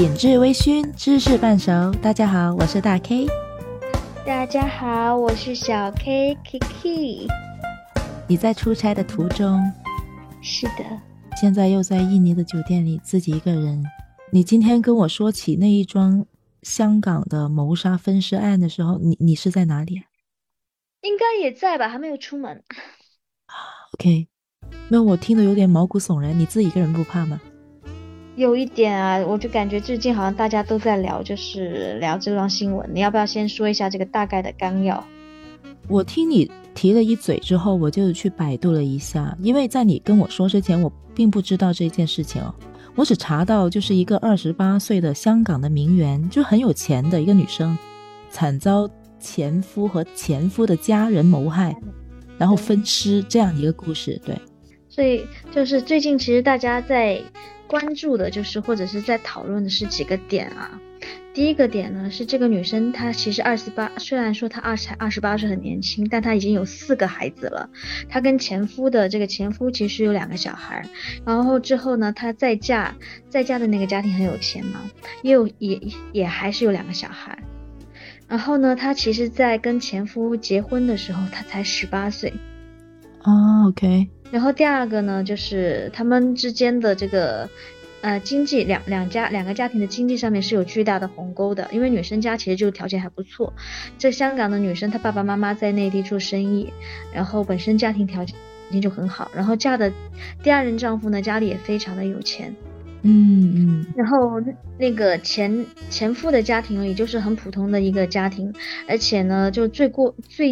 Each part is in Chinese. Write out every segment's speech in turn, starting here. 品质微醺，知识半熟。大家好，我是大 K。大家好，我是小 K Kiki。你在出差的途中？是的。现在又在印尼的酒店里自己一个人。你今天跟我说起那一桩香港的谋杀分尸案的时候，你是在哪里啊？应该也在吧，还没有出门。OK， 那我听得有点毛骨悚然，你自己一个人不怕吗？有一点啊，我就感觉最近好像大家都在聊，就是聊这桩新闻。你要不要先说一下这个大概的纲要？我听你提了一嘴之后，我就去百度了一下，因为在你跟我说之前，我并不知道这件事情哦。我只查到就是一个28岁的香港的名媛，就很有钱的一个女生，惨遭前夫和前夫的家人谋害，然后分尸这样一个故事。对，所以就是最近其实大家在关注的就是或者是在讨论的是几个点啊。第一个点呢是这个女生她其实28，虽然说她28岁很年轻，但她已经有4个孩子了。她跟前夫其实有2个小孩，然后之后呢她再嫁的那个家庭很有钱嘛，也还是有2个小孩。然后呢她其实在跟前夫结婚的时候她才18岁。哦 OK。然后第二个呢就是他们之间的这个经济，两个家庭的经济上面是有巨大的鸿沟的，因为女生家其实就条件还不错。这香港的女生她爸爸妈妈在内地做生意，然后本身家庭条件就很好，然后嫁的第二任丈夫呢家里也非常的有钱。嗯嗯。然后那个前夫的家庭也就是很普通的一个家庭，而且呢就最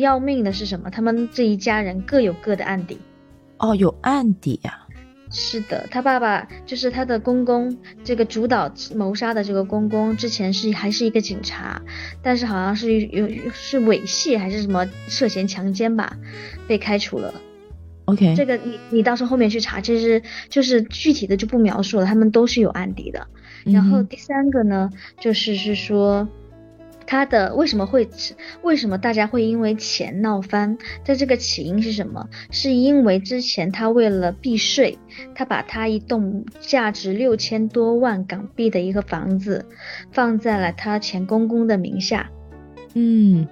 要命的是什么，他们这一家人各有各的案底。哦，有案底啊。是的，他爸爸就是他的公公，这个主导谋杀的这个公公之前还是一个警察，但是好像是猥亵还是什么涉嫌强奸吧，被开除了。OK， 这个你到时候后面去查，其实就是具体的就不描述了，他们都是有案底的。然后第三个呢，就是说他的为什么大家会因为钱闹翻？在这个起因是什么？是因为之前他为了避税，他把他一栋价值6000多万港币的一个房子放在了他前公公的名下。嗯。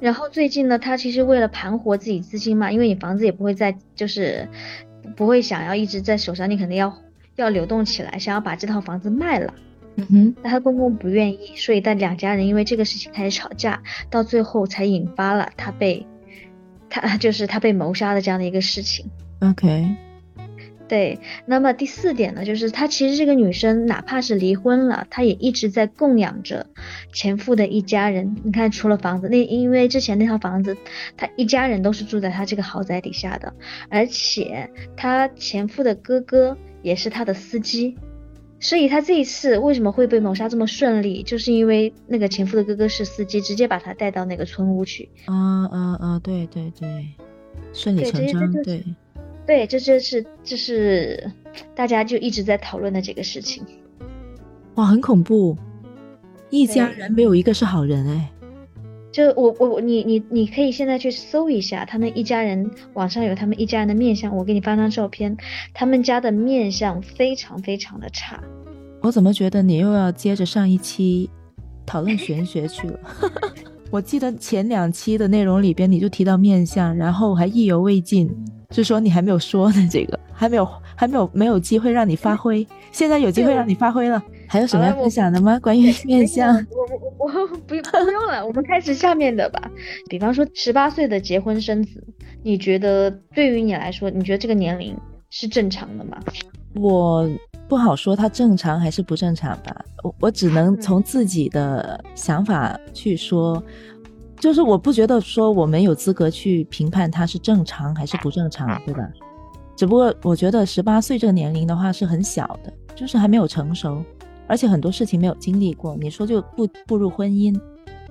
然后最近呢，他其实为了盘活自己资金嘛，因为你房子也不会再就是不会想要一直在手上，你肯定要流动起来，想要把这套房子卖了。嗯哼，但他公公不愿意，所以但两家人因为这个事情开始吵架，到最后才引发了他被谋杀的这样的一个事情。OK， 对。那么第四点呢，就是她其实这个女生哪怕是离婚了，她也一直在供养着前夫的一家人。你看，除了房子，因为之前那套房子，她一家人都是住在她这个豪宅底下的，而且她前夫的哥哥也是她的司机。所以他这一次为什么会被谋杀这么顺利，就是因为那个前夫的哥哥是司机，直接把他带到那个村屋去。对对对，顺理成章。对对，这是大家就一直在讨论的这个事情。哇，很恐怖，一家人没有一个是好人。哎，就你可以现在去搜一下他们一家人，网上有他们一家人的面相，我给你发张照片，他们家的面相非常非常的差。我怎么觉得你又要接着上一期讨论玄学去了？我记得前2期的内容里边你就提到面相，然后还意犹未尽，就说你还没有说呢，这个还没有机会让你发挥，现在有机会让你发挥了。还有什么要分享的吗？关于面相，我不用了，我们开始下面的吧。比方说18岁的结婚生子，你觉得对于你来说，你觉得这个年龄是正常的吗？我不好说它正常还是不正常吧，我只能从自己的想法去说，就是我不觉得说我们有资格去评判它是正常还是不正常，对吧？只不过我觉得18岁这个年龄的话是很小的，就是还没有成熟。而且很多事情没有经历过，你说就步入婚姻，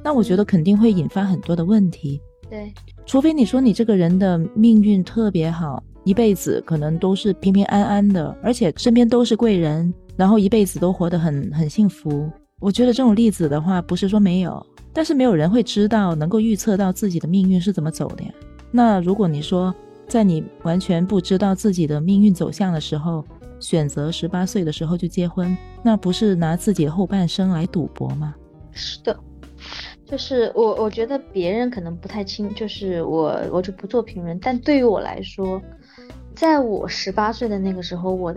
那我觉得肯定会引发很多的问题。对，除非你说你这个人的命运特别好，一辈子可能都是平平安安的，而且身边都是贵人，然后一辈子都活得很幸福。我觉得这种例子的话不是说没有，但是没有人会知道能够预测到自己的命运是怎么走的呀。那如果你说在你完全不知道自己的命运走向的时候选择18岁的时候就结婚，那不是拿自己后半生来赌博吗？是的，就是我觉得别人可能不太清，就是我就不做评论，但对于我来说，在我18岁的那个时候，我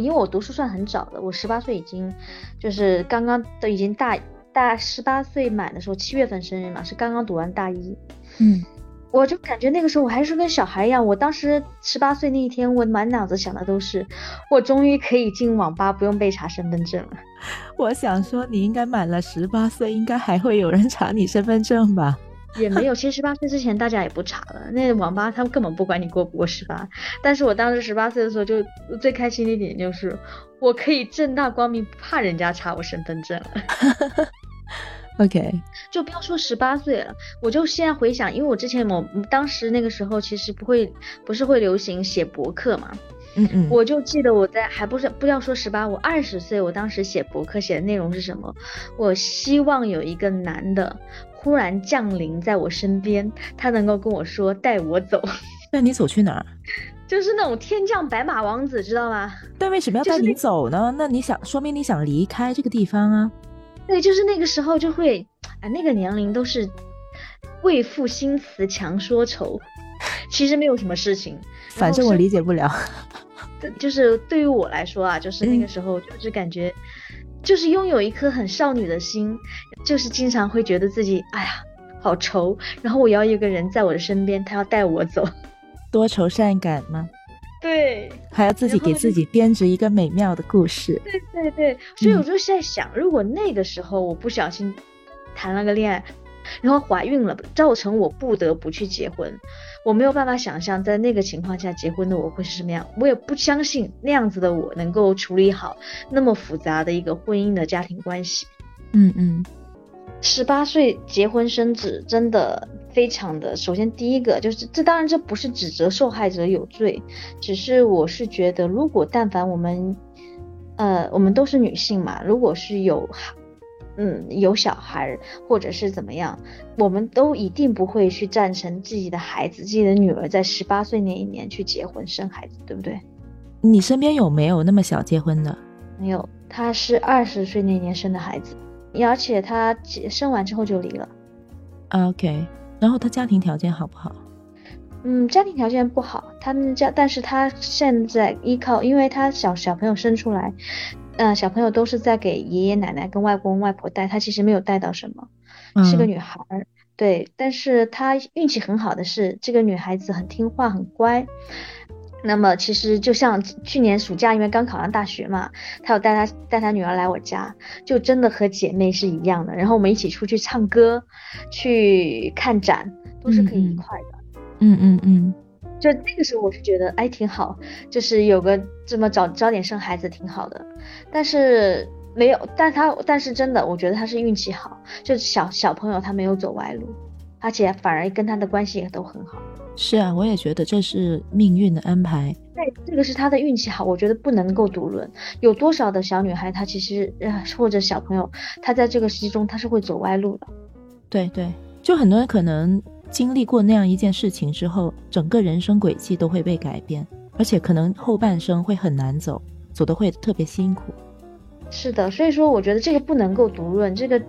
因为我读书算很早的，我18岁已经就是刚刚都已经大18岁满的时候，7月份生日嘛，是刚刚读完大一。嗯，我就感觉那个时候我还是跟小孩一样，我当时18岁那一天，我满脑子想的都是我终于可以进网吧不用被查身份证了。我想说你应该满了18岁应该还会有人查你身份证吧。也没有，其实18岁之前大家也不查了，那网吧他们根本不管你过不过18。但是我当时18岁的时候，就最开心的一点就是我可以正大光明不怕人家查我身份证了。OK， 就不要说18岁了，我就现在回想，因为我之前我当时那个时候其实不是会流行写博客嘛。嗯嗯，我就记得我在还不要说18，我20岁，我当时写博客写的内容是什么？我希望有一个男的忽然降临在我身边，他能够跟我说带我走。带你走去哪儿？就是那种天降白马王子，知道吗？但为什么要带你走呢？就是那你想说明你想离开这个地方啊。对，就是那个时候就会，哎，那个年龄都是为赋新词强说愁，其实没有什么事情，反正我理解不了。就是对于我来说啊，就是那个时候就是感觉，就是拥有一颗很少女的心，就是经常会觉得自己哎呀好愁，然后我要一个人在我的身边，他要带我走，多愁善感吗？对，还要自己给自己编织一个美妙的故事。对对对，所以我就在想，如果那个时候我不小心谈了个恋爱，然后怀孕了，造成我不得不去结婚，我没有办法想象在那个情况下结婚的我会是什么样，我也不相信那样子的我能够处理好那么复杂的一个婚姻的家庭关系。嗯嗯，18岁结婚生子真的非常的，首先第一个就是这，当然这不是指责受害者有罪，只是我是觉得，如果但凡我们都是女性嘛，如果是有小孩或者是怎么样，我们都一定不会去赞成自己的孩子自己的女儿在18岁那一年去结婚生孩子，对不对？你身边有没有那么小结婚的？没有，她是20岁那年生的孩子，而且她生完之后就离了。 OK， 然后她家庭条件好不好？家庭条件不好，他们家，但是他现在依靠，因为他小朋友生出来，小朋友都是在给爷爷奶奶跟外公外婆带，他其实没有带到什么，是个女孩，对，但是他运气很好的是，这个女孩子很听话，很乖。那么其实就像去年暑假，因为刚考上大学嘛，他有带他女儿来我家，就真的和姐妹是一样的。然后我们一起出去唱歌，去看展，都是可以一块的。嗯嗯嗯，就那个时候我是觉得哎挺好，就是有个这么早点生孩子挺好的，但是没有，但是真的我觉得他是运气好，就小朋友他没有走歪路，而且反而跟他的关系也都很好。是啊，我也觉得这是命运的安排。对，这个是他的运气好，我觉得不能够独论，有多少的小女孩她其实或者小朋友她在这个时期中她是会走歪路的。对对，就很多人可能经历过那样一件事情之后，整个人生轨迹都会被改变，而且可能后半生会很难走，走得会特别辛苦。是的，所以说我觉得这个不能够独论，这个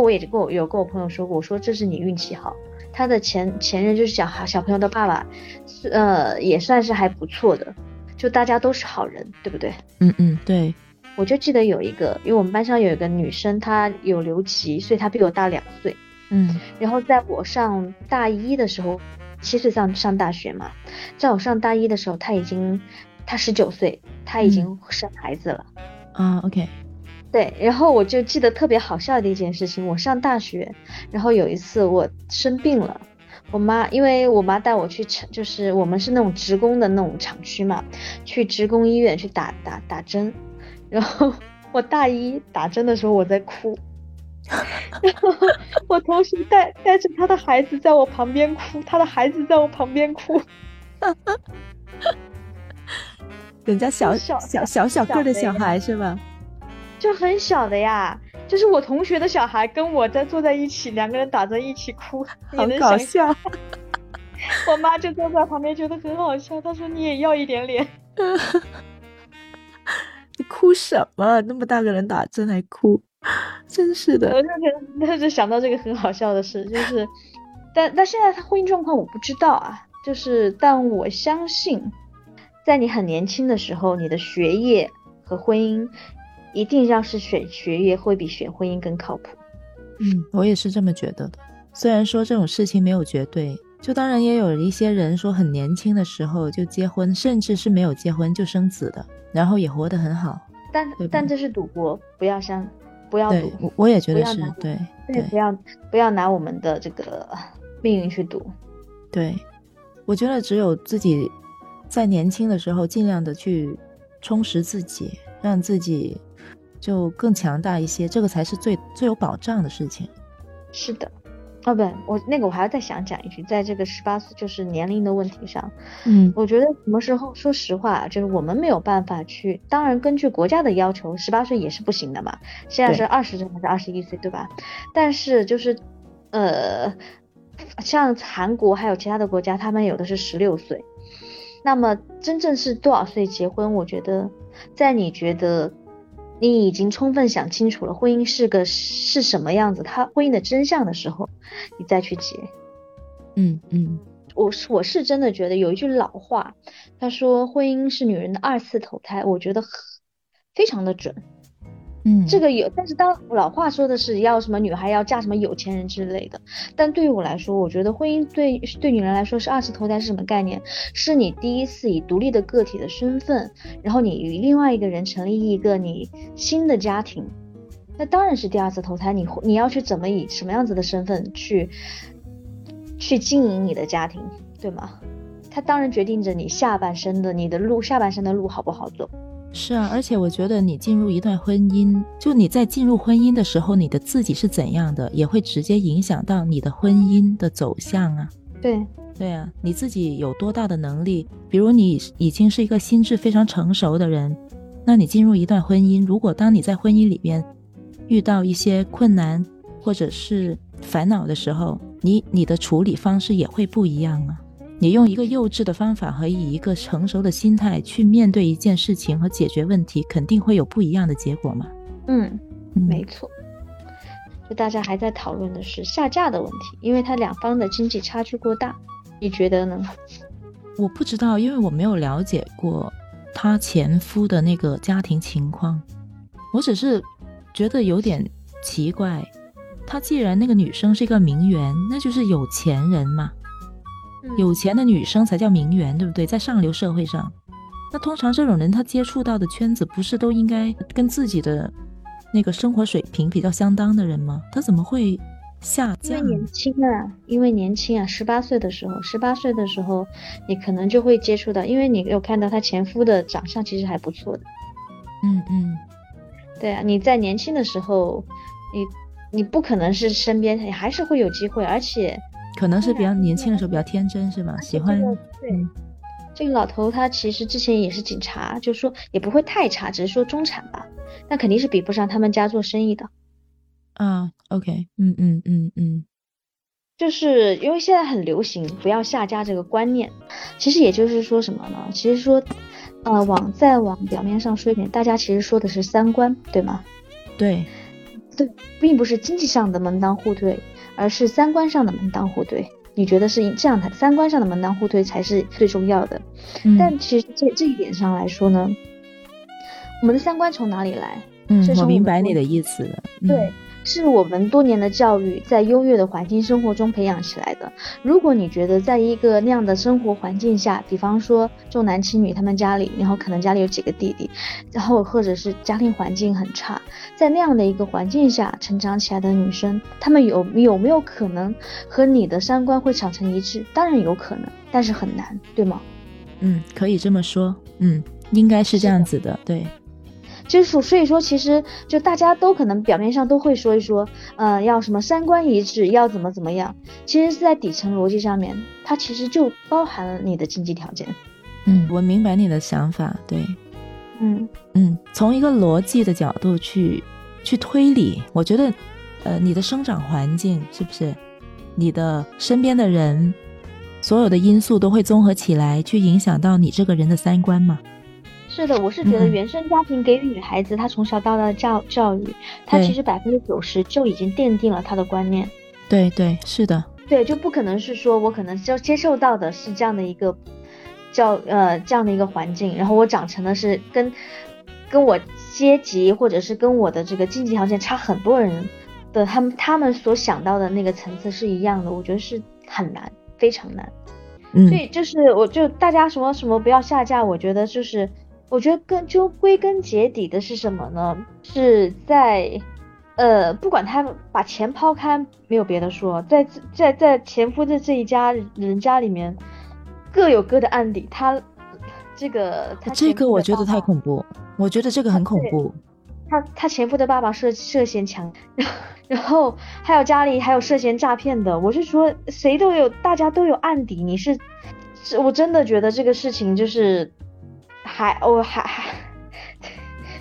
我也有跟我朋友说过，我说这是你运气好，他的前任就是小朋友的爸爸，也算是还不错的，就大家都是好人，对不对？嗯嗯，对。我就记得有一个，因为我们班上有一个女生，她有留级，所以她比我大2岁。嗯，然后在我上大一的时候，7岁上大学嘛，在我上大一的时候，他19岁，他已经生孩子了。啊 ，OK， 对，然后我就记得特别好笑的一件事情，我上大学，然后有一次我生病了，因为我妈带我去，就是我们是那种职工的那种厂区嘛，去职工医院去打针，然后我大一打针的时候我在哭。然后我同学带着他的孩子在我旁边哭，他的孩子在我旁边哭。人家小个的小孩是吧？就很小的呀，就是我同学的小孩跟我坐在一起，两个人打着一起哭，好搞笑。我妈就坐在旁边觉得很好笑，她说你也要一点脸。你哭什么？那么大个人打针还哭，真是的。我就想到这个很好笑的事，就是但现在他婚姻状况我不知道啊，就是但我相信在你很年轻的时候，你的学业和婚姻一定要是选学业会比选婚姻更靠谱。嗯，我也是这么觉得的。虽然说这种事情没有绝对，就当然也有一些人说很年轻的时候就结婚，甚至是没有结婚就生子的，然后也活得很好。但这是赌博，不要相，不要赌。我也觉得是，对对，不要拿我们的这个命运去赌。对，我觉得只有自己在年轻的时候尽量的去充实自己，让自己就更强大一些，这个才是最最有保障的事情。是的。哦，不，我还要再想讲一句，在这个18岁就是年龄的问题上，我觉得什么时候说实话，就是我们没有办法去，当然根据国家的要求，18岁也是不行的嘛。现在是20岁还是21岁，对吧？但是就是，像韩国还有其他的国家，他们有的是16岁。那么真正是多少岁结婚？我觉得，在你觉得你已经充分想清楚了婚姻是什么样子，它婚姻的真相的时候，你再去结。我是真的觉得有一句老话，他说婚姻是女人的2次投胎，我觉得非常的准。这个有，但是当老话说的是要什么女孩要嫁什么有钱人之类的，但对于我来说，我觉得婚姻对女人来说是2次投胎是什么概念？是你第一次以独立的个体的身份，然后你与另外一个人成立一个你新的家庭，那当然是第2次投胎，你要去怎么以什么样子的身份去经营你的家庭，对吗？它当然决定着你下半生的路好不好走。是啊，而且我觉得你进入一段婚姻，就你在进入婚姻的时候，你的自己是怎样的，也会直接影响到你的婚姻的走向啊。对啊，你自己有多大的能力，比如你已经是一个心智非常成熟的人，那你进入一段婚姻，如果当你在婚姻里边遇到一些困难或者是烦恼的时候，你的处理方式也会不一样啊。你用一个幼稚的方法和以一个成熟的心态去面对一件事情和解决问题，肯定会有不一样的结果嘛。没错。就大家还在讨论的是下嫁的问题，因为它两方的经济差距过大，你觉得呢？我不知道，因为我没有了解过她前夫的那个家庭情况，我只是觉得有点奇怪，她既然那个女生是一个名媛，那就是有钱人嘛，有钱的女生才叫名媛，对不对？在上流社会上，那通常这种人他接触到的圈子不是都应该跟自己的那个生活水平比较相当的人吗？他怎么会下降？因为年轻啊，18岁的时候你可能就会接触到，因为你有看到他前夫的长相其实还不错的。对啊，你在年轻的时候你不可能是身边还是会有机会，而且可能是比较年轻的时候比较天真，是吧？喜欢。对，这个老头他其实之前也是警察，就是说也不会太差，只是说中产吧，但肯定是比不上他们家做生意的。啊 ，OK， 就是因为现在很流行不要下嫁这个观念，其实也就是说什么呢？其实说，往表面上说一点，大家其实说的是三观，对吗？对，并不是经济上的门当户对。而是三观上的门当户对，你觉得是这样的，三观上的门当户对才是最重要的。但其实这一点上来说呢，我们的三观从哪里来？我明白你的意思了。对，是我们多年的教育在优越的环境生活中培养起来的。如果你觉得在一个那样的生活环境下，比方说重男轻女，他们家里，然后可能家里有几个弟弟，然后或者是家庭环境很差，在那样的一个环境下成长起来的女生，她们有没有可能和你的三观会产生一致？当然有可能，但是很难，对吗？可以这么说。应该是这样子的。对，就是所以说，其实就大家都可能表面上都会说一说，要什么三观一致，要怎么怎么样，其实是在底层逻辑上面，它其实就包含了你的经济条件。我明白你的想法。对，从一个逻辑的角度去推理，我觉得，你的生长环境是不是，你的身边的人，所有的因素都会综合起来，去影响到你这个人的三观嘛。是的，我是觉得原生家庭给予女孩子她从小到大的教育，她其实90%就已经奠定了她的观念。对对，是的。对，就不可能是说我可能就接受到的是这样的一个这样的一个环境，然后我长成的是跟我阶级或者是跟我的这个经济条件差很多人的他们所想到的那个层次是一样的，我觉得是很难，非常难。嗯，所以就是我就大家什么什么不要下架，我觉得就是我觉得归根结底的是什么呢？是在不管他把钱抛开，没有别的说，在前夫的这一家人家里面，各有各的案底。这个我觉得太恐怖，我觉得这个很恐怖。他前夫的爸爸涉嫌强，然后还有家里还有涉嫌诈骗的。我是说，谁都有，大家都有案底。我真的觉得这个事情就是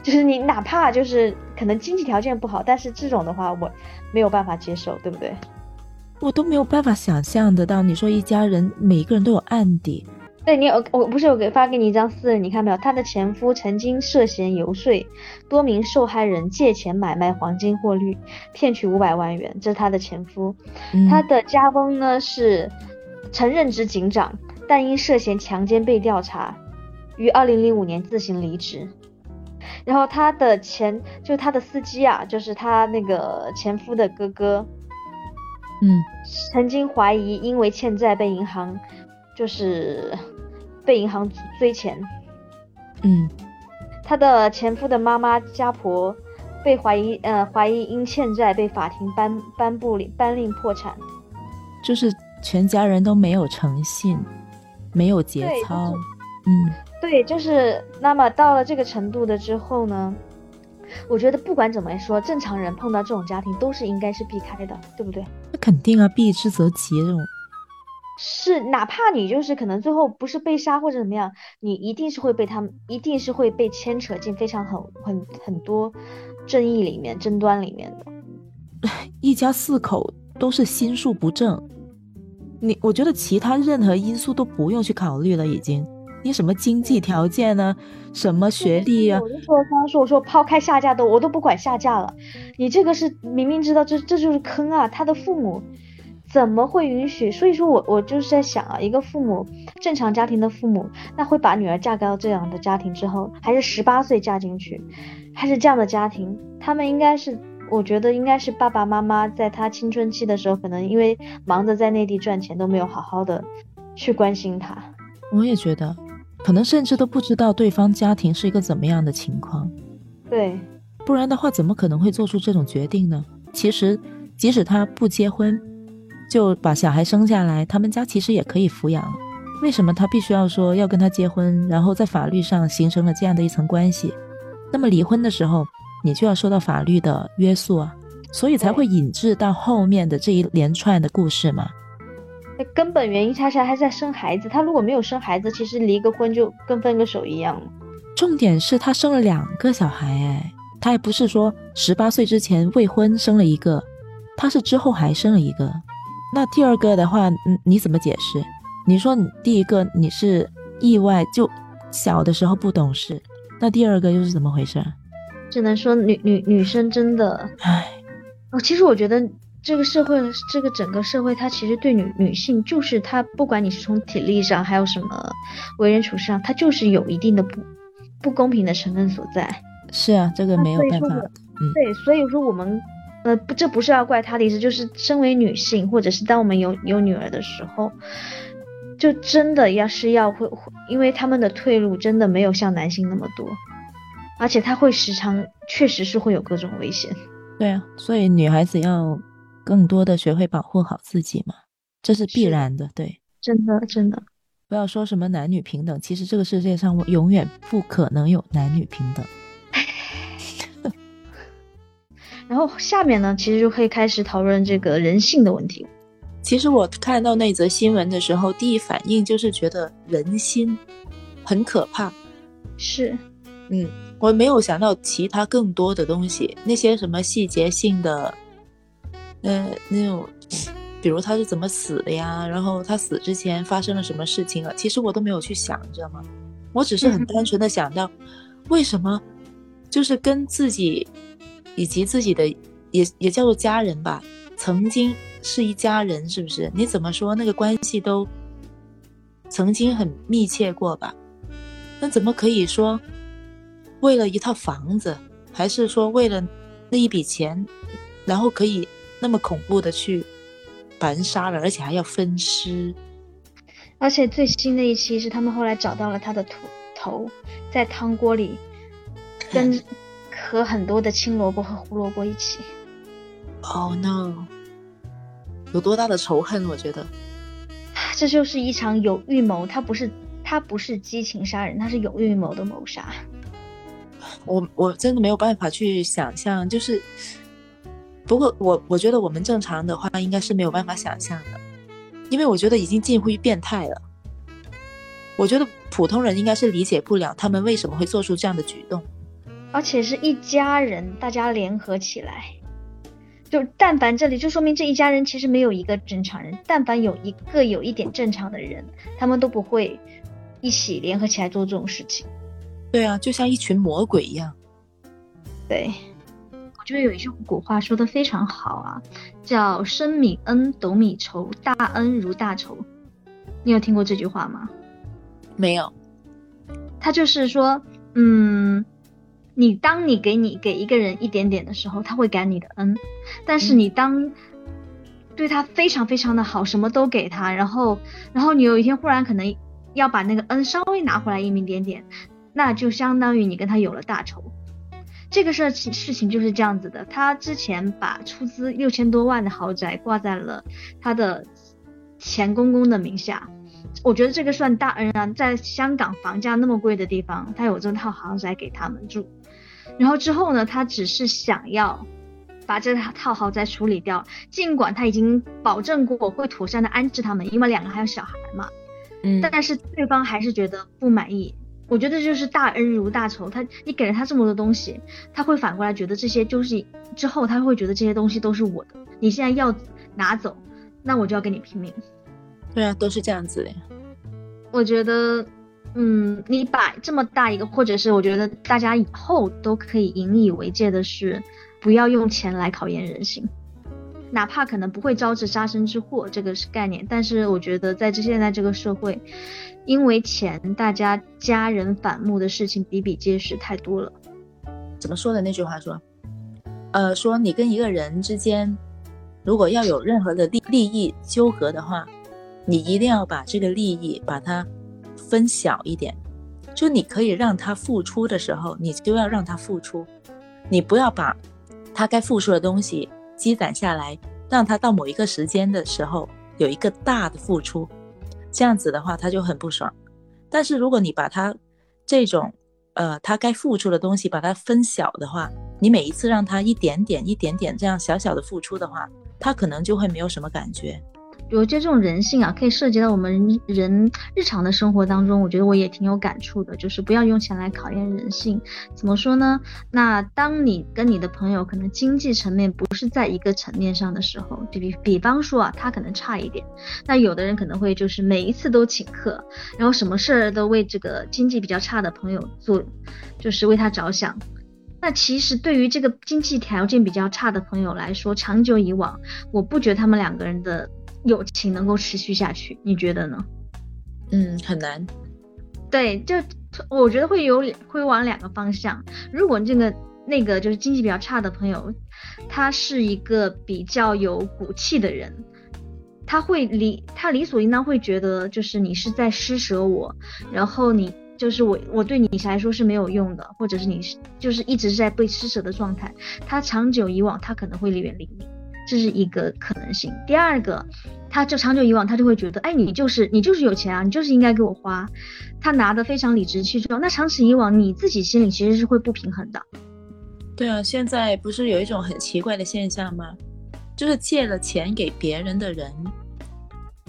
就是你哪怕就是可能经济条件不好，但是这种的话我没有办法接受，对不对？我都没有办法想象得到，你说一家人每一个人都有案底。对，我不是有发给你一张私人，你看没有？他的前夫曾经涉嫌游说多名受害人借钱买卖黄金获利，骗取500万元，这是他的前夫。他的家翁呢是曾任职警长，但因涉嫌强奸被调查，于2005年自行离职。然后他的司机啊，就是他那个前夫的哥哥，曾经怀疑因为欠债被银行追钱。他的前夫的妈妈家婆被怀疑因欠债被法庭颁令破产。就是全家人都没有诚信，没有节操。对，就是那么到了这个程度的之后呢，我觉得不管怎么说，正常人碰到这种家庭都是应该是避开的，对不对？那肯定啊，避之则吉。这种是哪怕你就是可能最后不是被杀或者怎么样，你一定是会被牵扯进非常很多争议里面、争端里面的。一家4口都是心术不正，我觉得其他任何因素都不用去考虑了，已经。你什么经济条件呢、什么学历啊？我就说，刚刚说，我说抛开下架我都不管下架了。你这个是明明知道这就是坑啊！他的父母怎么会允许？所以说我就是在想啊，一个父母正常家庭的父母，那会把女儿嫁给到这样的家庭之后，还是18岁嫁进去，还是这样的家庭，他们应该是。我觉得应该是爸爸妈妈在他青春期的时候，可能因为忙着在内地赚钱，都没有好好的去关心他。我也觉得。可能甚至都不知道对方家庭是一个怎么样的情况。对，不然的话怎么可能会做出这种决定呢？其实即使他不结婚就把小孩生下来，他们家其实也可以抚养，为什么他必须要说要跟他结婚，然后在法律上形成了这样的一层关系？那么离婚的时候你就要受到法律的约束啊，所以才会引致到后面的这一连串的故事嘛。根本原因他还是在生孩子，他如果没有生孩子，其实离个婚就跟分个手一样了。重点是他生了2个小孩，他还不是说18岁之前未婚生了一个，他是之后还生了一个。那第二个的话你怎么解释？你说你第一个你是意外，就小的时候不懂事，那第二个又是怎么回事？只能说女生真的其实我觉得这个社会，这个整个社会，它其实对女性就是它，不管你是从体力上，还有什么为人处事上，它就是有一定的不公平的成分所在。是啊，这个没有办法。对，所以说我们，这不是要怪他的意思，就是身为女性，或者是当我们有女儿的时候，就真的要因为他们的退路真的没有像男性那么多，而且他会时常确实是会有各种危险。对啊，所以女孩子要更多的学会保护好自己嘛，这是必然的。对，真的真的不要说什么男女平等，其实这个世界上永远不可能有男女平等。然后下面呢，其实就可以开始讨论这个人性的问题。其实我看到那则新闻的时候，第一反应就是觉得人心很可怕。是，我没有想到其他更多的东西，那些什么细节性的那种，比如他是怎么死的呀，然后他死之前发生了什么事情啊，其实我都没有去想，你知道吗？我只是很单纯的想到，为什么就是跟自己以及自己的也叫做家人吧，曾经是一家人，是不是？你怎么说那个关系都曾经很密切过吧？那怎么可以说为了一套房子，还是说为了那一笔钱，然后可以那么恐怖的去把人杀了，而且还要分尸？而且最新的一期是他们后来找到了他的头，在汤锅里跟和很多的青萝卜和胡萝卜一起。Oh no， 有多大的仇恨？我觉得这就是一场有预谋，他不是激情杀人，他是有预谋的谋杀。我真的没有办法去想象，就是不过我觉得我们正常的话应该是没有办法想象的，因为我觉得已经近乎于变态了。我觉得普通人应该是理解不了他们为什么会做出这样的举动，而且是一家人，大家联合起来。就但凡这里就说明这一家人其实没有一个正常人，但凡有一个有一点正常的人，他们都不会一起联合起来做这种事情。对啊，就像一群魔鬼一样。对，我觉得有一句古话说的非常好啊，叫生米恩斗米仇，大恩如大仇。你有听过这句话吗？没有。他就是说当你给一个人一点点的时候，他会感你的恩，但是你当对他非常非常的好，什么都给他，然后你有一天忽然可能要把那个恩稍微拿回来一点点点，那就相当于你跟他有了大仇。这个事情就是这样子的，他之前把出资6000多万的豪宅挂在了他的前公公的名下，我觉得这个算大恩啊，在香港房价那么贵的地方，他有这套豪宅给他们住。然后之后呢，他只是想要把这套豪宅处理掉，尽管他已经保证过会妥善的安置他们，因为两个还有小孩嘛。但是对方还是觉得不满意。我觉得就是大恩如大仇，你给了他这么多东西，他会反过来觉得这些就是之后他会觉得这些东西都是我的，你现在要拿走，那我就要跟你拼命。对啊，都是这样子的。我觉得你把这么大一个，或者是我觉得大家以后都可以引以为戒的是，不要用钱来考验人性，哪怕可能不会招致杀身之祸这个是概念，但是我觉得在现在这个社会，因为钱大家家人反目的事情比比皆是，太多了。怎么说的那句话说说你跟一个人之间如果要有任何的利益纠葛的话，你一定要把这个利益把它分小一点，就你可以让他付出的时候，你就要让他付出，你不要把他该付出的东西积攒下来，让他到某一个时间的时候有一个大的付出，这样子的话他就很不爽。但是如果你把他这种他该付出的东西把它分小的话，你每一次让他一点点一点点这样小小的付出的话，他可能就会没有什么感觉。我觉得这种人性啊，可以涉及到我们人日常的生活当中，我觉得我也挺有感触的，就是不要用钱来考验人性。怎么说呢？那当你跟你的朋友可能经济层面不是在一个层面上的时候，比方说啊，他可能差一点，那有的人可能会就是每一次都请客，然后什么事儿都为这个经济比较差的朋友做，就是为他着想。那其实对于这个经济条件比较差的朋友来说，长久以往，我不觉得他们两个人的友情能够持续下去，你觉得呢？很难。对，就我觉得会往两个方向。如果那个就是经济比较差的朋友，他是一个比较有骨气的人，他理所应当会觉得就是你是在施舍我，然后你就是我对你来说是没有用的，或者是你就是一直在被施舍的状态。他长久以往，他可能会远离你。这是一个可能性。第二个，他就长久以往，他就会觉得，哎，你就是有钱啊，你就是应该给我花。他拿得非常理直气壮。那长此以往，你自己心里其实是会不平衡的。对啊，现在不是有一种很奇怪的现象吗？就是借了钱给别人的人，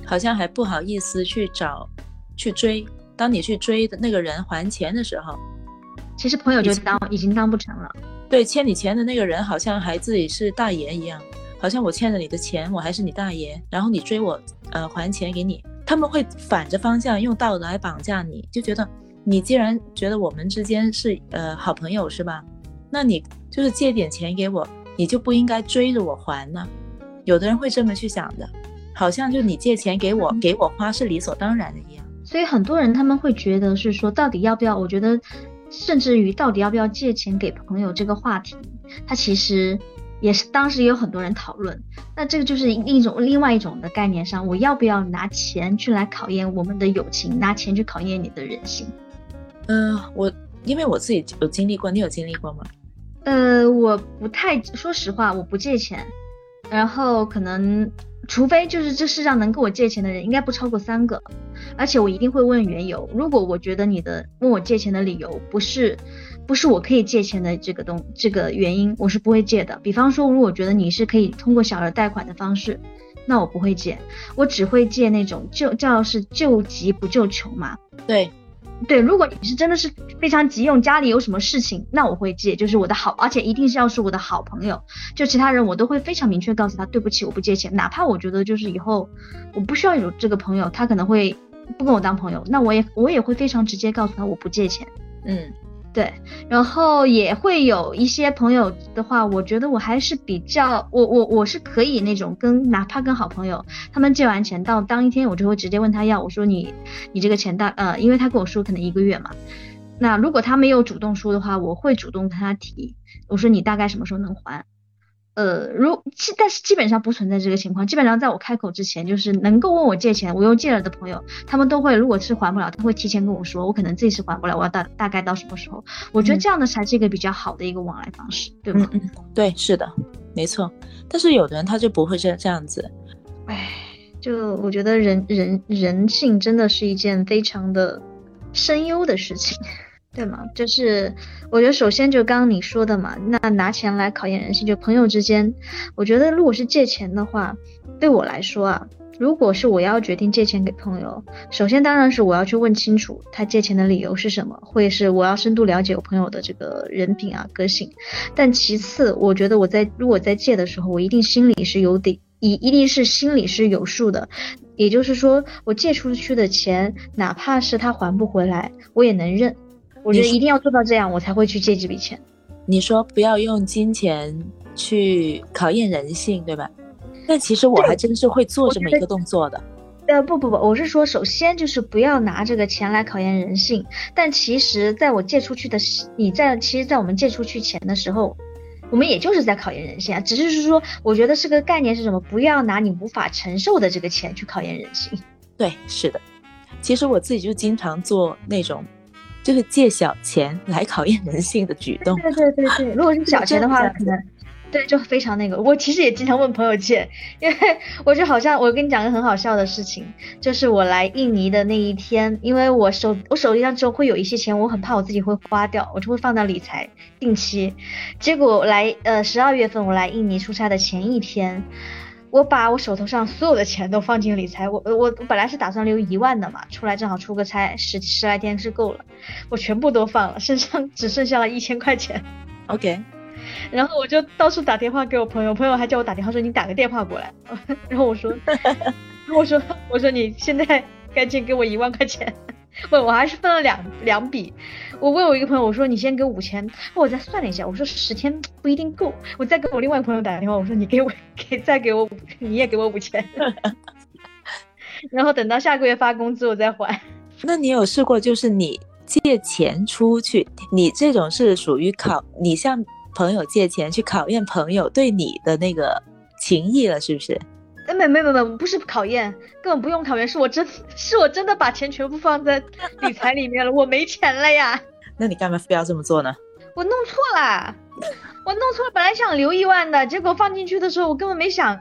好像还不好意思去追。当你去追的那个人还钱的时候，其实朋友就已经当不成了。对，欠你钱的那个人好像还自己是大爷一样。好像我欠了你的钱，我还是你大爷，然后你追我还钱给你。他们会反着方向用道德来绑架你，就觉得你既然觉得我们之间是好朋友是吧，那你就是借点钱给我，你就不应该追着我还呢。有的人会这么去想的，好像就你借钱给我，给我花是理所当然的一样。所以很多人他们会觉得是说到底要不要，我觉得甚至于到底要不要借钱给朋友这个话题，它其实也是当时也有很多人讨论。那这个就是另外一种的概念上，我要不要拿钱去来考验我们的友情，拿钱去考验你的人性。因为我自己有经历过，你有经历过吗？我不太，说实话我不借钱，然后可能除非就是这世上能跟我借钱的人应该不超过3个，而且我一定会问缘由。如果我觉得你的问我借钱的理由不是我可以借钱的这个原因，我是不会借的。比方说如果我觉得你是可以通过小额贷款的方式，那我不会借，我只会借那种叫是救急不救穷嘛。对，如果你是真的是非常急用，家里有什么事情，那我会借，就是我的好，而且一定是要是我的好朋友，就其他人我都会非常明确告诉他，对不起，我不借钱，哪怕我觉得就是以后我不需要有这个朋友，他可能会不跟我当朋友，那我也会非常直接告诉他我不借钱。对，然后也会有一些朋友的话，我觉得我还是比较，我是可以那种跟哪怕跟好朋友，他们借完钱到当一天，我就会直接问他要，我说你这个钱因为他跟我说可能1个月嘛，那如果他没有主动说的话，我会主动跟他提，我说你大概什么时候能还？但是基本上不存在这个情况，基本上在我开口之前，就是能够问我借钱我又借了的朋友，他们都会，如果是还不了，他会提前跟我说，我可能这次还不了，我要大概到什么时候。我觉得这样的才是一个比较好的一个往来方式，对吗？对，是的，没错。但是有的人他就不会这样子。哎，就我觉得人性真的是一件非常的深幽的事情，对吗？就是我觉得首先就刚刚你说的嘛，那拿钱来考验人性，就朋友之间，我觉得如果是借钱的话，对我来说啊，如果是我要决定借钱给朋友，首先当然是我要去问清楚他借钱的理由是什么，或者是我要深度了解我朋友的这个人品啊、个性。但其次，我觉得如果在借的时候，我一定心里是有底，一定是心里是有数的，也就是说，我借出去的钱，哪怕是他还不回来，我也能认。我觉得一定要做到这样，我才会去借这笔钱。你说不要用金钱去考验人性，对吧？但其实我还真是会做这么一个动作的。不，我是说，首先就是不要拿这个钱来考验人性。但其实，在我们借出去钱的时候，我们也就是在考验人性啊。只是说，我觉得是个概念是什么？不要拿你无法承受的这个钱去考验人性。对，是的。其实我自己就经常做那种，就是借小钱来考验人性的举动。对，如果是小钱的话，可能对就非常那个。我其实也经常问朋友借，因为我就好像我跟你讲个很好笑的事情，就是我来印尼的那一天，因为我手机上之后会有一些钱，我很怕我自己会花掉，我就会放到理财定期。结果来12月份我来印尼出差的前一天，我把我手头上所有的钱都放进理财，我本来是打算留10000的嘛，出来正好出个差，十来天是够了，我全部都放了，身上只剩下了1000块钱。OK， 然后我就到处打电话给我朋友还叫我打电话说你打个电话过来，然后我说你现在赶紧给我10000块钱。我还是分了两笔，我问我一个朋友，我说你先给5000，我再算了一下，我说10天不一定够，我再给我另外一个朋友打个电话，我说你再给我，你也给我5000，然后等到下个月发工资我再还。那你有试过就是你借钱出去，你这种是属于你向朋友借钱去考验朋友对你的那个情谊了，是不是？没，不是考验，根本不用考验，是我真的把钱全部放在理财里面了，我没钱了呀。那你干嘛非要这么做呢？我弄错了，本来想留10000的，结果放进去的时候我根本没想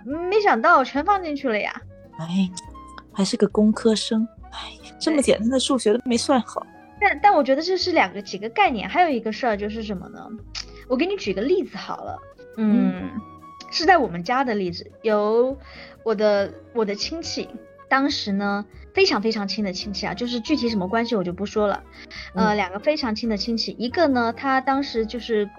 到全放进去了呀。哎，还是个工科生，哎，这么简单的数学都没算好。但我觉得这是几个概念，还有一个事儿就是什么呢？我给你举个例子好了，是在我们家的例子，有我的亲戚，当时呢非常非常亲的亲戚啊，就是具体什么关系我就不说了，2个非常亲的亲戚，一个呢他当时就是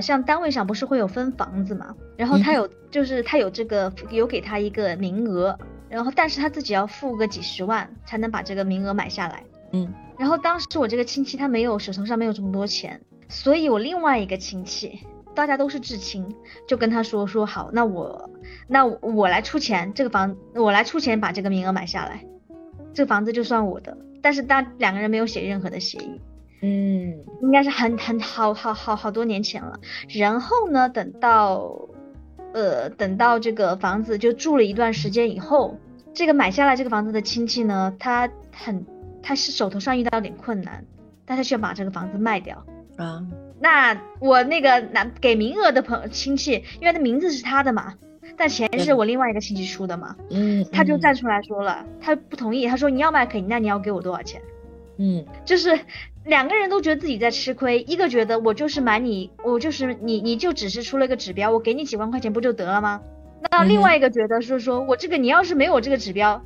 像单位上不是会有分房子嘛，然后他有就是他有这个有给他一个名额，然后但是他自己要付个几十万才能把这个名额买下来，嗯，然后当时我这个亲戚他没有手头上没有这么多钱，所以我另外一个亲戚，大家都是至亲，就跟他说好，那我来出钱，这个房我来出钱把这个名额买下来，这个房子就算我的。但是两个人没有写任何的协议，嗯，应该是好多年前了。然后呢，等到这个房子就住了一段时间以后，这个买下来这个房子的亲戚呢，他是手头上遇到点困难，但他需要把这个房子卖掉啊。那我那个给名额的亲戚，因为他名字是他的嘛，但钱是我另外一个亲戚出的嘛，嗯，他就站出来说了，他不同意，他说你要卖可以，那你要给我多少钱？嗯，就是两个人都觉得自己在吃亏，一个觉得我就是买你，我就是你就只是出了一个指标，我给你几万块钱不就得了吗？那另外一个觉得是说我这个你要是没有这个指标，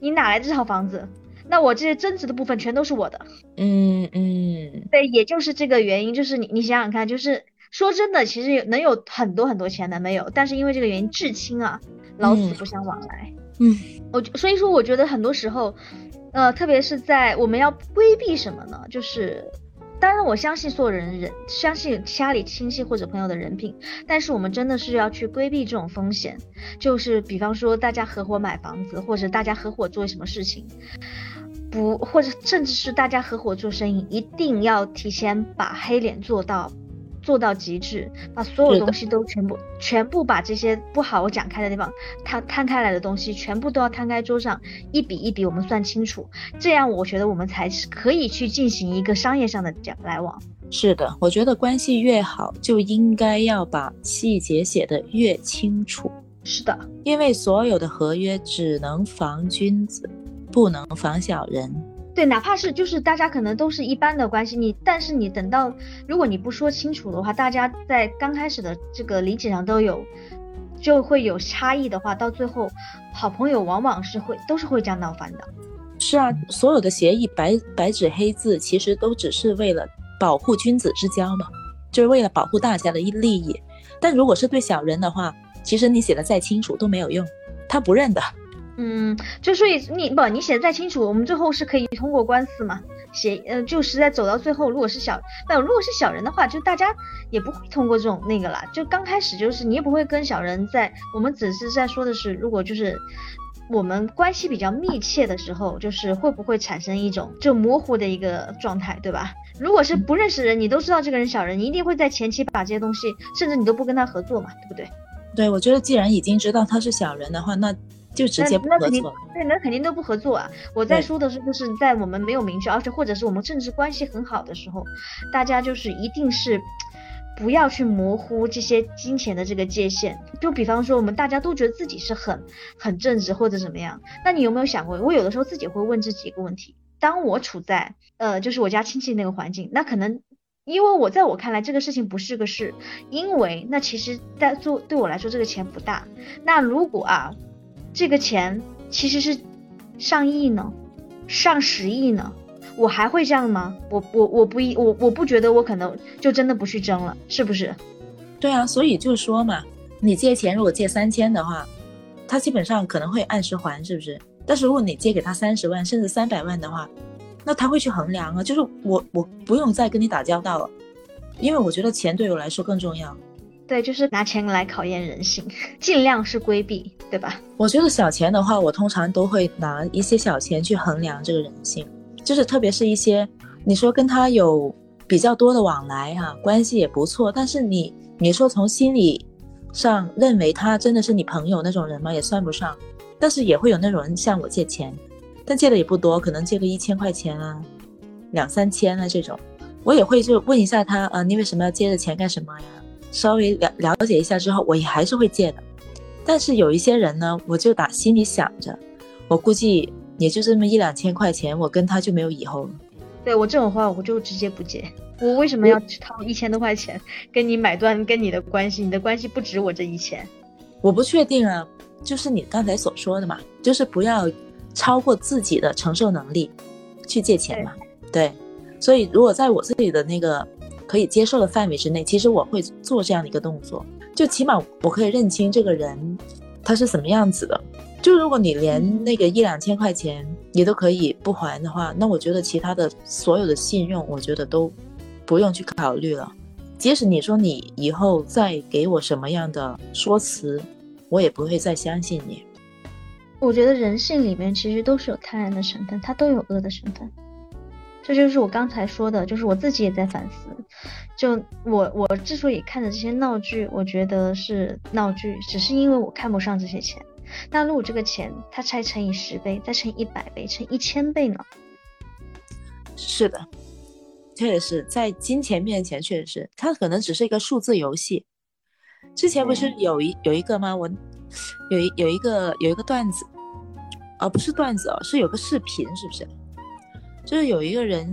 你哪来这套房子？那我这些增值的部分全都是我的。嗯嗯，对，也就是这个原因，就是你想想看，就是说真的，其实能有很多很多钱的没有，但是因为这个原因，至亲啊，老死不相往来。嗯，所以说我觉得很多时候，特别是在我们要规避什么呢？就是，当然我相信所有人相信家里亲戚或者朋友的人品，但是我们真的是要去规避这种风险，就是比方说大家合伙买房子，或者大家合伙做什么事情。或者甚至是大家合伙做生意，一定要提前把黑脸做到极致，把所有东西都全部把这些不好讲开的地方摊开来的东西全部都要摊开桌上，一笔一笔我们算清楚，这样我觉得我们才可以去进行一个商业上的来往。是的，我觉得关系越好就应该要把细节写得越清楚。是的，因为所有的合约只能防君子，不能防小人。对，哪怕是就是大家可能都是一般的关系，但是你等到如果你不说清楚的话，大家在刚开始的这个理解上就会有差异的话，到最后好朋友往往都是会这样闹翻的。是啊，所有的协议白纸黑字其实都只是为了保护君子之交嘛，就是为了保护大家的利益。但如果是对小人的话，其实你写的再清楚都没有用，他不认的。嗯，就所以你写的再清楚，我们最后是可以通过官司嘛，就实在走到最后，如果是小人的话，就大家也不会通过这种那个啦，就刚开始就是你也不会跟小人在，我们只是在说的是，如果就是我们关系比较密切的时候，就是会不会产生一种就模糊的一个状态，对吧？如果是不认识人，你都知道这个人小人，你一定会在前期把这些东西，甚至你都不跟他合作嘛，对不对？对，我觉得既然已经知道他是小人的话，那就直接不合作。对，那肯定都不合作啊！我在说的是，就是在我们没有明确，而且或者是我们甚至关系很好的时候，大家就是一定是不要去模糊这些金钱的这个界限。就比方说，我们大家都觉得自己是很正直或者怎么样，那你有没有想过？我有的时候自己会问自己一个问题：当我处在就是我家亲戚那个环境，那可能。因为在我看来这个事情不是个事，因为那其实对我来说这个钱不大，那如果啊这个钱其实是上亿呢，上10亿呢，我还会这样吗？我不觉得我可能就真的不去争了，是不是？对啊，所以就说嘛，你借钱如果借3000的话，他基本上可能会按时还，是不是？但是如果你借给他30万甚至300万的话，那他会去衡量啊，就是我不用再跟你打交道了，因为我觉得钱对我来说更重要。对，就是拿钱来考验人性，尽量是规避，对吧？我觉得小钱的话，我通常都会拿一些小钱去衡量这个人性，就是特别是一些你说跟他有比较多的往来啊，关系也不错，但是你说从心理上认为他真的是你朋友那种人吗？也算不上。但是也会有那种人向我借钱，但借的也不多，可能借个1000块钱啊，2000-3000啊这种，我也会就问一下他，你为什么要借着钱干什么呀？稍微了解一下之后，我也还是会借的。但是有一些人呢，我就打心里想着，我估计也就这么1-2000块钱，我跟他就没有以后了。对，我这种话我就直接不借。我为什么要掏1000多块钱跟你买断跟你的关系？你的关系不止我这1000。我不确定啊，就是你刚才所说的嘛，就是不要超过自己的承受能力去借钱嘛。 对，所以如果在我自己的那个可以接受的范围之内，其实我会做这样的一个动作，就起码我可以认清这个人他是什么样子的，就如果你连那个1、2千块钱你都可以不还的话，那我觉得其他的所有的信用我觉得都不用去考虑了。即使你说你以后再给我什么样的说辞，我也不会再相信你。我觉得人性里面其实都是有贪婪的成分，它都有恶的成分。这就是我刚才说的，就是我自己也在反思。就我之所以看着这些闹剧，我觉得是闹剧，只是因为我看不上这些钱。那如果这个钱它才乘以10倍，再乘以100倍，乘1000倍呢？是的，确实在金钱面前，确实它可能只是一个数字游戏。之前不是有一个吗？我有一个段子，不是段子哦，是有个视频，是不是？就是有一个人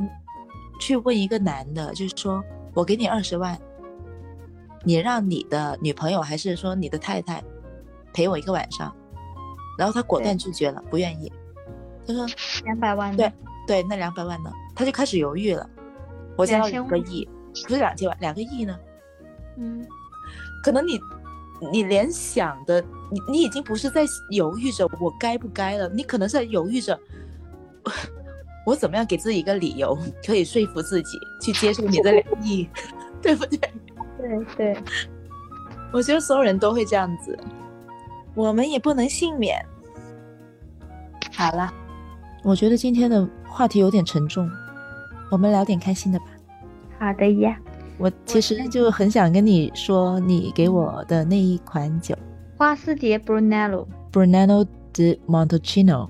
去问一个男的，就是说我给你20万，你让你的女朋友还是说你的太太陪我一个晚上？然后他果断拒绝了，不愿意。他说200万，对，那200万呢？他就开始犹豫了。我想要1个亿，不是2000万，2个亿呢？嗯，可能你联想的，你已经不是在犹豫着我该不该了，你可能在犹豫着我怎么样给自己一个理由可以说服自己去接受你的2亿，对不对？对对，我觉得所有人都会这样子，我们也不能幸免。好了，我觉得今天的话题有点沉重，我们聊点开心的吧。好的呀，我其实就很想跟你说，你给我的那一款酒花丝蝶 Brunello di Montalcino，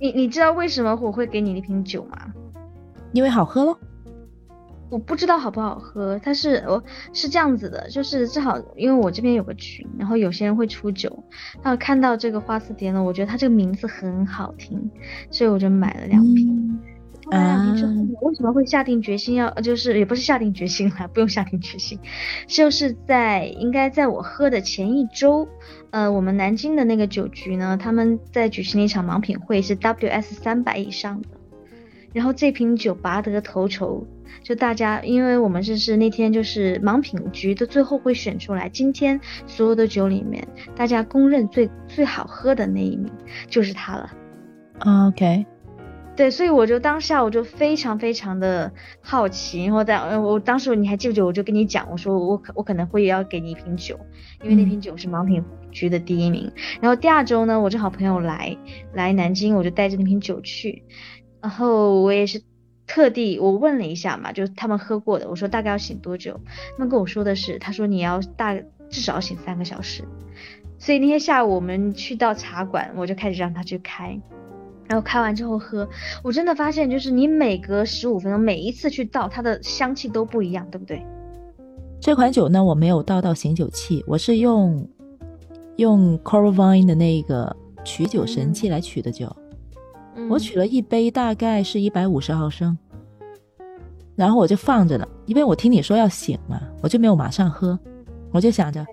你知道为什么我会给你那瓶酒吗？因为好喝咯。我不知道好不好喝，但是是这样子的，就是正好因为我这边有个群，然后有些人会出酒，然后看到这个花丝蝶呢，我觉得它这个名字很好听，所以我就买了2瓶。2瓶之后，我为什么会下定决心要，就是也不是下定决心啦，不用下定决心，就是应该在我喝的前1周，我们南京的那个酒局呢，他们在举行了一场盲品会，是 WS300 以上的，然后这瓶酒拔得头筹，就大家，因为我们这是那天就是盲品局的最后会选出来，今天所有的酒里面大家公认最好喝的那一名就是它了。 OK，对，所以我就当下我就非常非常的好奇，然后我当时你还记不记得，我就跟你讲，我说我可能会要给你一瓶酒，因为那瓶酒是盲品局的第1名。然后第2周呢，我这好朋友来南京，我就带着那瓶酒去，然后我也是特地我问了一下嘛，就是他们喝过的，我说大概要醒多久，他们跟我说的是，他说你要至少醒3个小时。所以那天下午我们去到茶馆，我就开始让他去开，然后开完之后喝，我真的发现就是你每隔15分钟每一次去倒，它的香气都不一样，对不对？这款酒呢，我没有倒到醒酒器，我是用 Coravin 的那个取酒神器来取的酒，我取了一杯，大概是150毫升，然后我就放着了，因为我听你说要醒嘛，我就没有马上喝，我就想着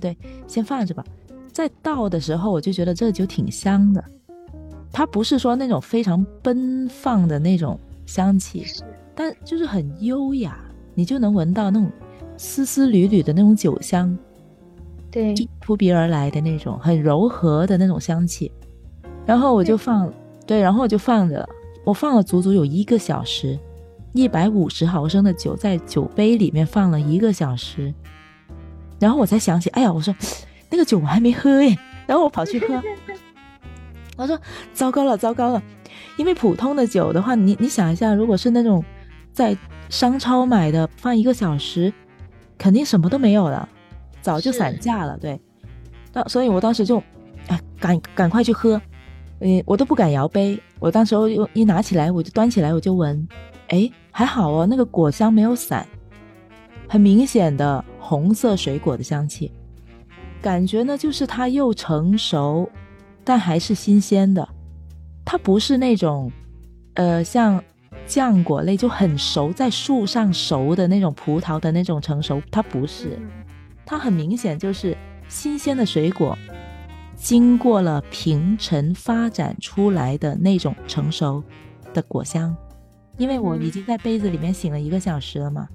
对，先放着吧。在倒的时候我就觉得这酒挺香的，它不是说那种非常奔放的那种香气，但就是很优雅，你就能闻到那种丝丝缕缕的那种酒香，对，就扑鼻而来的那种很柔和的那种香气。然后我就放，对，然后我就放着了，我放了足足有1个小时，150毫升的酒在酒杯里面放了1个小时，然后我才想起，哎呀，我说那个酒我还没喝耶，然后我跑去喝。我说糟糕了，因为普通的酒的话，你想一下，如果是那种在商超买的，放1个小时肯定什么都没有了，早就散架了，对。所以我当时就赶快去喝，我都不敢摇杯，我当时一拿起来我就端起来我就闻，还好哦，那个果香没有散，很明显的红色水果的香气，感觉呢就是它又成熟但还是新鲜的，它不是那种像浆果类就很熟，在树上熟的那种葡萄的那种成熟，它不是，它很明显就是新鲜的水果经过了平陈发展出来的那种成熟的果香。因为我已经在杯子里面醒了1个小时了嘛，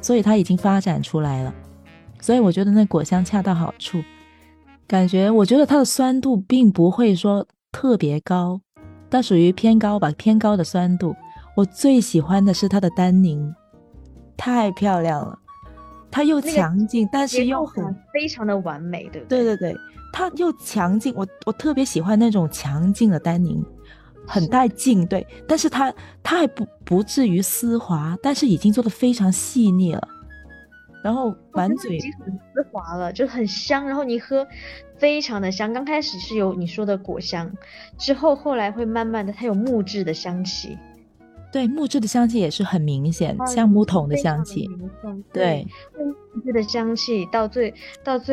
所以它已经发展出来了，所以我觉得那果香恰到好处。感觉我觉得它的酸度并不会说特别高，它属于偏高吧，偏高的酸度。我最喜欢的是它的单宁，太漂亮了，它又强劲、那个、但是又很非常的完美，对不对？对对对，它又强劲，我特别喜欢那种强劲的单宁，很带劲，对，但是它还不至于丝滑，但是已经做得非常细腻了，然后满嘴已经很丝滑了，就很香，然后你喝非常的香，刚开始是有你说的果香，之后后来会慢慢的它有木质的香气，对，木质的香气也是很明显、啊、橡木桶的香气，对，木质的香气到最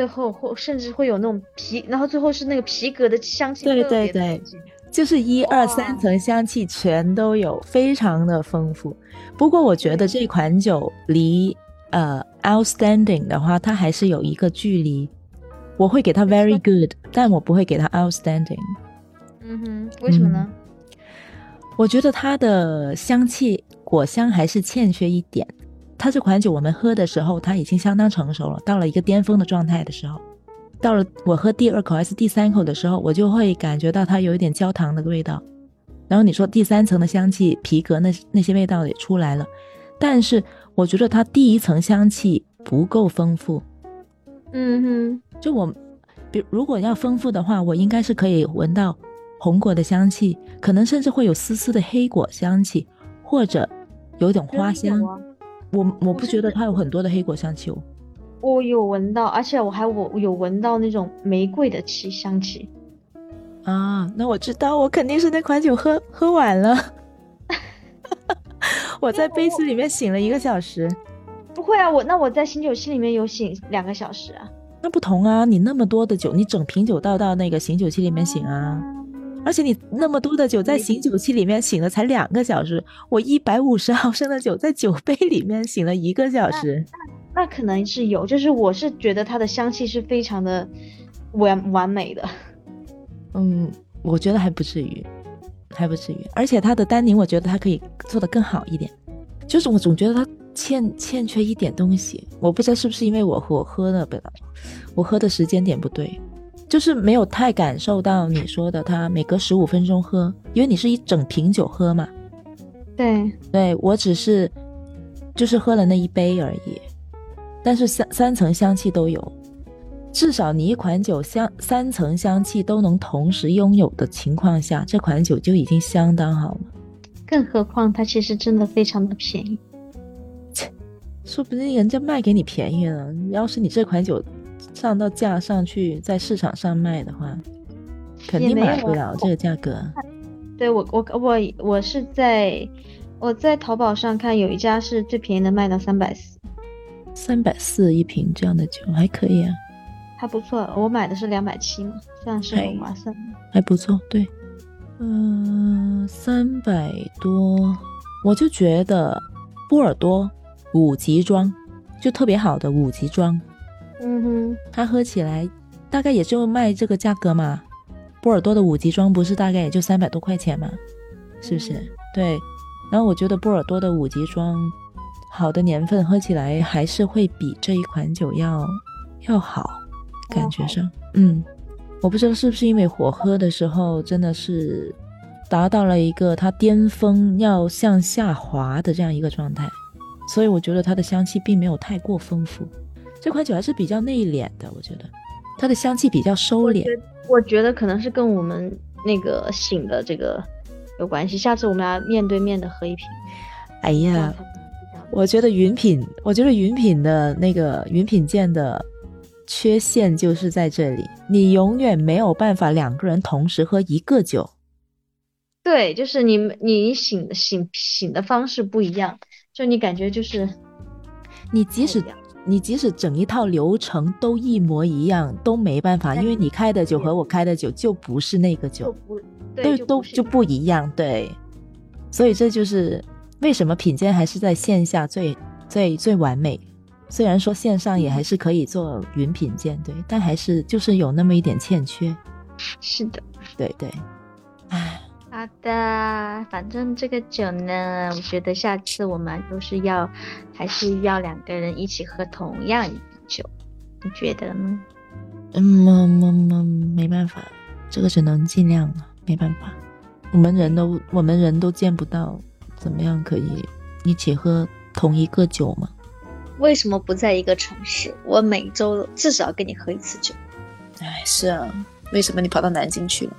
后甚至会有那种皮，然后最后是那个皮革的香气，对对对，就是一二三层香气全都有，非常的丰富。不过我觉得这款酒离outstanding 的话，它还是有一个距离。我会给它 very good， 但我不会给它 outstanding。嗯哼，为什么呢？我觉得它的香气果香还是欠缺一点。它这款酒我们喝的时候，它已经相当成熟了，到了一个巅峰的状态的时候。到了我喝第二口还是第三口的时候，我就会感觉到它有一点焦糖的味道，然后你说第三层的香气皮革那些味道也出来了，但是我觉得它第一层香气不够丰富。嗯哼，就我如果要丰富的话，我应该是可以闻到红果的香气，可能甚至会有丝丝的黑果香气，或者有一点花香、啊、我不觉得它有很多的黑果香气哦。我有闻到，而且我有闻到那种玫瑰的香气啊！那我知道，我肯定是那款酒喝晚了。我在杯子里面醒了1个小时。不会啊，那我在醒酒器里面有醒2个小时啊。那不同啊，你那么多的酒，你整瓶酒倒到那个醒酒器里面醒啊，而且你那么多的酒在醒酒器里面醒了才2个小时，我150毫升的酒在酒杯里面醒了1个小时。那可能是有，就是我是觉得它的香气是非常的完美的。嗯，我觉得还不至于，而且它的单宁我觉得它可以做得更好一点，就是我总觉得它欠缺一点东西，我不知道是不是因为我喝的时间点不对，就是没有太感受到你说的它每隔15分钟喝，因为你是一整瓶酒喝嘛。对对，我只是就是喝了那一杯而已，但是三层香气都有，至少你一款酒三层香气都能同时拥有的情况下，这款酒就已经相当好了，更何况它其实真的非常的便宜，说不定人家卖给你便宜了，要是你这款酒上到架上去在市场上卖的话，肯定买不了这个价格。对，我在淘宝上看有一家是最便宜的卖到340一瓶，这样的酒还可以啊，还不错。我买的是270嘛，这样是很划算，还不错。对，300多，我就觉得波尔多五级装就特别好的五级装，嗯哼，它喝起来大概也就卖这个价格嘛。波尔多的五级装不是大概也就300多块钱嘛，是不是？对。然后我觉得波尔多的五级装。好的年份喝起来还是会比这一款酒要好，感觉上。嗯，我不知道是不是因为我喝的时候真的是达到了一个它巅峰要向下滑的这样一个状态，所以我觉得它的香气并没有太过丰富，这款酒还是比较内敛的，我觉得它的香气比较收敛。我觉得可能是跟我们那个醒的这个有关系，下次我们要面对面的喝一瓶。哎呀，我觉得云品的那个云品鉴的缺陷就是在这里，你永远没有办法2个人同时喝一个酒。对，就是你醒的方式不一样，就你感觉就是你即使整一套流程都一模一样都没办法，因为你开的酒和我开的酒就不是那个酒，就不一样。对，所以这就是。为什么品鉴还是在线下最完美？虽然说线上也还是可以做云品鉴，对，但还是就是有那么一点欠缺。是的，对对。唉，好的，反正这个酒呢，我觉得下次我们还是要2个人一起喝同样一杯酒，你觉得呢？没办法，这个只能尽量了，没办法。我们人都见不到，怎么样可以一起喝同一个酒吗？为什么不在一个城市？我每周至少跟你喝一次酒。哎，是啊，为什么你跑到南京去了？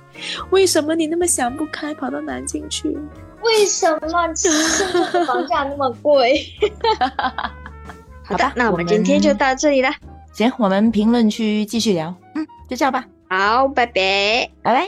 为什么你那么想不开跑到南京去？为什么深圳的房价那么贵？好的，那我们今天就到这里了。行，我们评论区继续聊。就这样吧。好，拜拜，拜拜。